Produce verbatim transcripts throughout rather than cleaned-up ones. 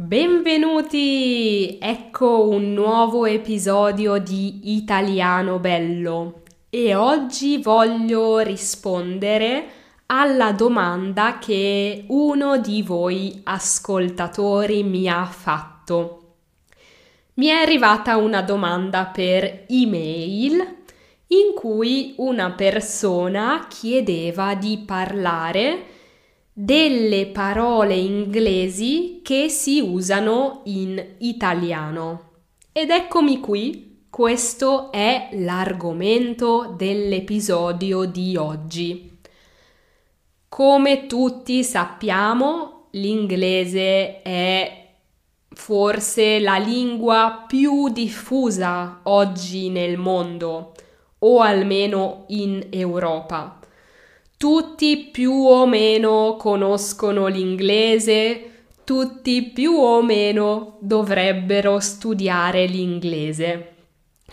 Benvenuti! Ecco un nuovo episodio di Italiano Bello e oggi voglio rispondere alla domanda che uno di voi ascoltatori mi ha fatto. Mi è arrivata una domanda per email in cui una persona chiedeva di parlare delle parole inglesi che si usano in italiano. Ed eccomi qui, questo è l'argomento dell'episodio di oggi. Come tutti sappiamo, l'inglese è forse la lingua più diffusa oggi nel mondo, o almeno in Europa. Tutti più o meno conoscono l'inglese, tutti più o meno dovrebbero studiare l'inglese.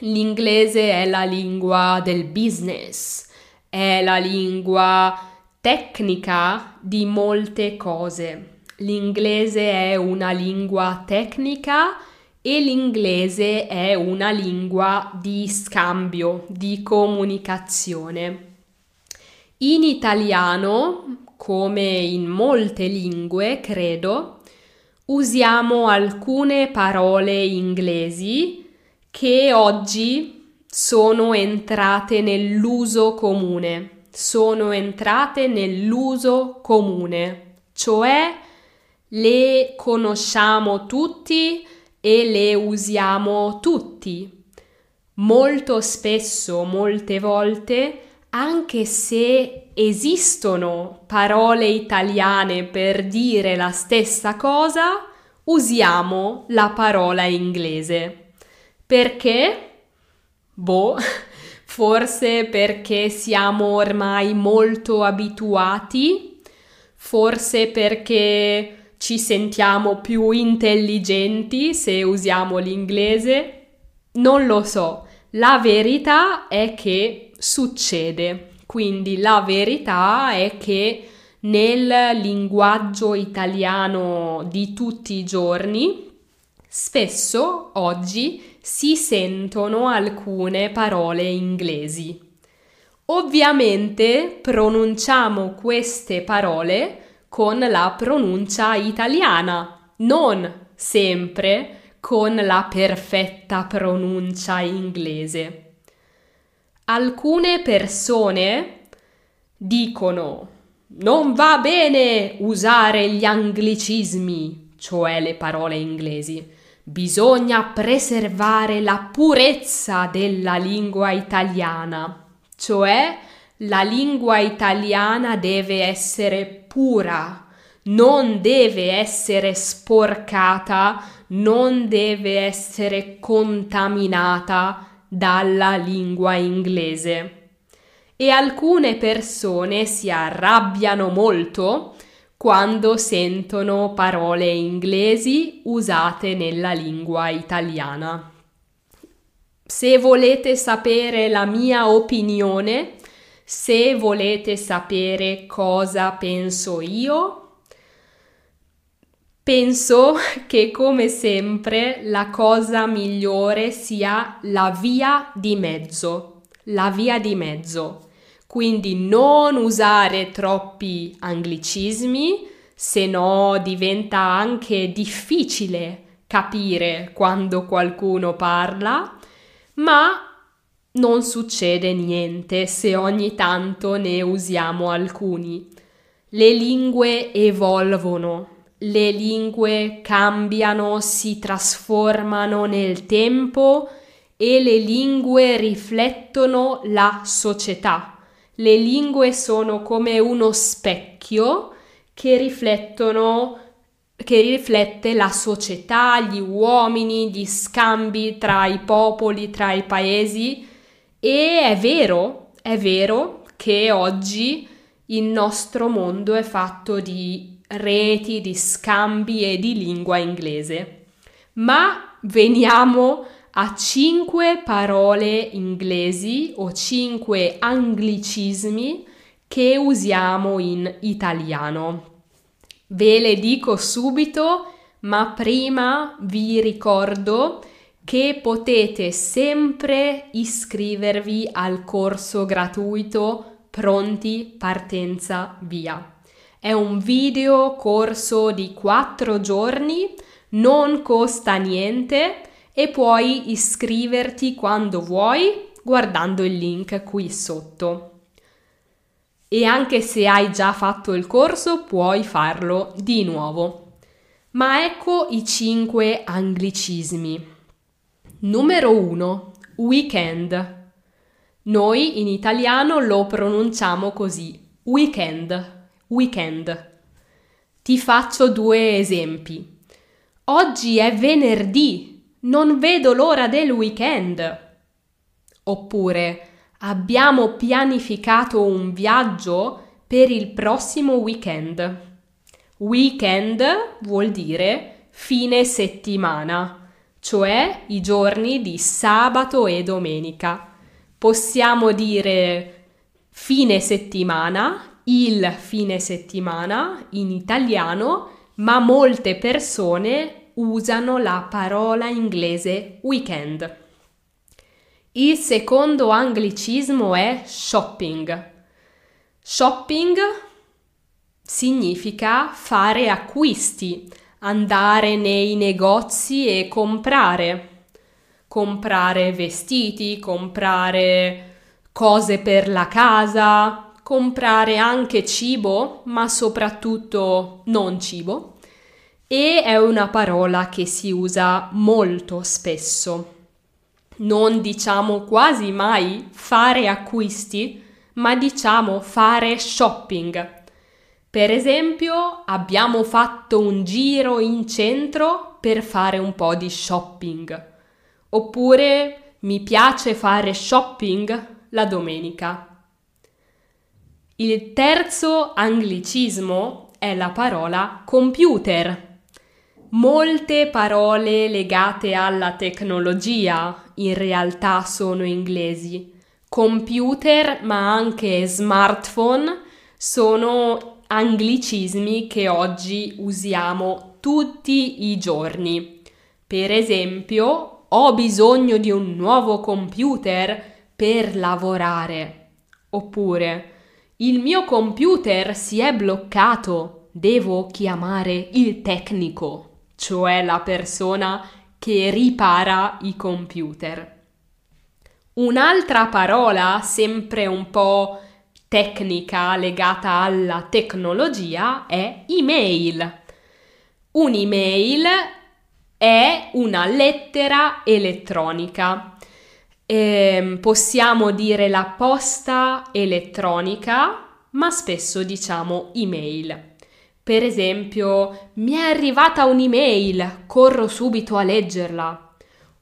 L'inglese è la lingua del business, è la lingua tecnica di molte cose. L'inglese è una lingua tecnica e l'inglese è una lingua di scambio, di comunicazione. In italiano, come in molte lingue, credo, usiamo alcune parole inglesi che oggi sono entrate nell'uso comune, sono entrate nell'uso comune, cioè le conosciamo tutti e le usiamo tutti. Molto spesso, molte volte, anche se esistono parole italiane per dire la stessa cosa, usiamo la parola inglese. Perché? Boh, forse perché siamo ormai molto abituati, forse perché ci sentiamo più intelligenti se usiamo l'inglese, non lo so. La verità è che succede. Quindi la verità è che nel linguaggio italiano di tutti i giorni spesso oggi si sentono alcune parole inglesi. Ovviamente pronunciamo queste parole con la pronuncia italiana, non sempre con la perfetta pronuncia inglese. Alcune persone dicono non va bene usare gli anglicismi, cioè le parole inglesi. Bisogna preservare la purezza della lingua italiana, cioè la lingua italiana deve essere pura, non deve essere sporcata, non deve essere contaminata dalla lingua inglese. E alcune persone si arrabbiano molto quando sentono parole inglesi usate nella lingua italiana. Se volete sapere la mia opinione, se volete sapere cosa penso io, penso che, come sempre, la cosa migliore sia la via di mezzo, la via di mezzo. Quindi non usare troppi anglicismi, se no diventa anche difficile capire quando qualcuno parla, ma non succede niente se ogni tanto ne usiamo alcuni. Le lingue evolvono. Le lingue cambiano, si trasformano nel tempo e le lingue riflettono la società. Le lingue sono come uno specchio che riflettono, che riflette la società, gli uomini, gli scambi tra i popoli, tra i paesi. E è vero, è vero che oggi il nostro mondo è fatto di reti di scambi e di lingua inglese. Ma veniamo a cinque parole inglesi o cinque anglicismi che usiamo in italiano. Ve le dico subito, ma prima vi ricordo che potete sempre iscrivervi al corso gratuito Pronti, partenza, via. È un video corso di quattro giorni, non costa niente e puoi iscriverti quando vuoi guardando il link qui sotto. E anche se hai già fatto il corso puoi farlo di nuovo. Ma ecco i cinque anglicismi. Numero uno. Weekend. Noi in italiano lo pronunciamo così. Weekend. Weekend. Ti faccio due esempi. Oggi è venerdì, non vedo l'ora del weekend. Oppure abbiamo pianificato un viaggio per il prossimo weekend. Weekend vuol dire fine settimana, cioè i giorni di sabato e domenica. Possiamo dire fine settimana, il fine settimana in italiano, ma molte persone usano la parola inglese weekend. Il secondo anglicismo è shopping. Shopping significa fare acquisti, andare nei negozi e comprare. Comprare vestiti, comprare cose per la casa, comprare anche cibo, ma soprattutto non cibo, e è una parola che si usa molto spesso. Non diciamo quasi mai fare acquisti, ma diciamo fare shopping. Per esempio, abbiamo fatto un giro in centro per fare un po' di shopping. Oppure, mi piace fare shopping la domenica. Il terzo anglicismo è la parola computer. Molte parole legate alla tecnologia in realtà sono inglesi. Computer, ma anche smartphone, sono anglicismi che oggi usiamo tutti i giorni. Per esempio, ho bisogno di un nuovo computer per lavorare. Oppure, il mio computer si è bloccato, devo chiamare il tecnico, cioè la persona che ripara i computer. Un'altra parola, sempre un po' tecnica, legata alla tecnologia, è email. Un'email è una lettera elettronica. Eh, possiamo dire la posta elettronica, ma spesso diciamo email. Per esempio, mi è arrivata un'email, corro subito a leggerla.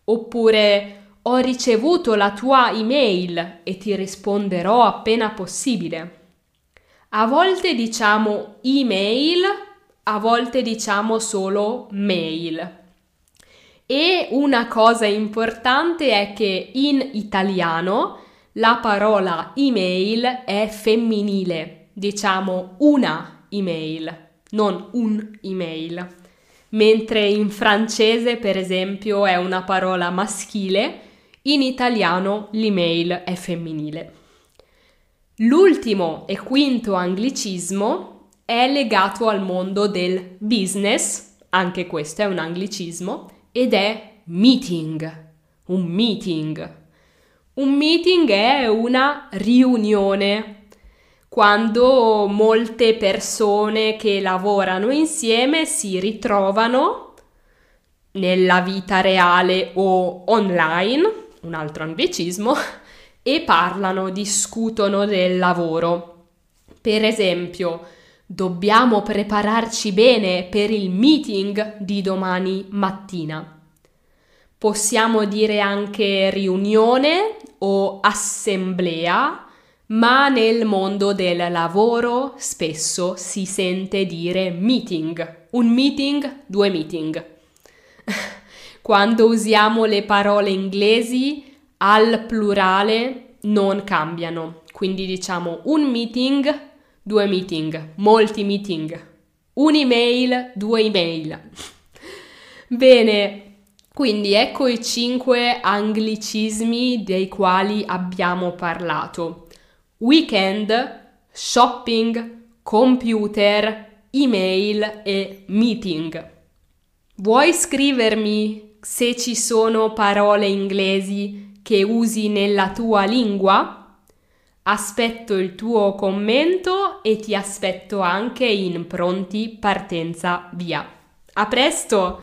Oppure, ho ricevuto la tua email e ti risponderò appena possibile. A volte diciamo email, a volte diciamo solo mail. E una cosa importante è che in italiano la parola email è femminile, diciamo una email, non un email, mentre in francese, per esempio, è una parola maschile, in italiano l'email è femminile. L'ultimo e quinto anglicismo è legato al mondo del business, anche questo è un anglicismo, ed è meeting, un meeting. Un meeting è una riunione, quando molte persone che lavorano insieme si ritrovano nella vita reale o online, un altro anglicismo, e parlano, discutono del lavoro. Per esempio, dobbiamo prepararci bene per il meeting di domani mattina. Possiamo dire anche riunione o assemblea, ma nel mondo del lavoro spesso si sente dire meeting. Un meeting, due meeting. Quando usiamo le parole inglesi al plurale non cambiano, quindi diciamo un meeting, due meeting, molti meeting, un'email, due email. Bene, quindi ecco i cinque anglicismi dei quali abbiamo parlato. Weekend, shopping, computer, email e meeting. Vuoi scrivermi se ci sono parole inglesi che usi nella tua lingua? Aspetto il tuo commento e ti aspetto anche in Pronti, partenza, via. A presto!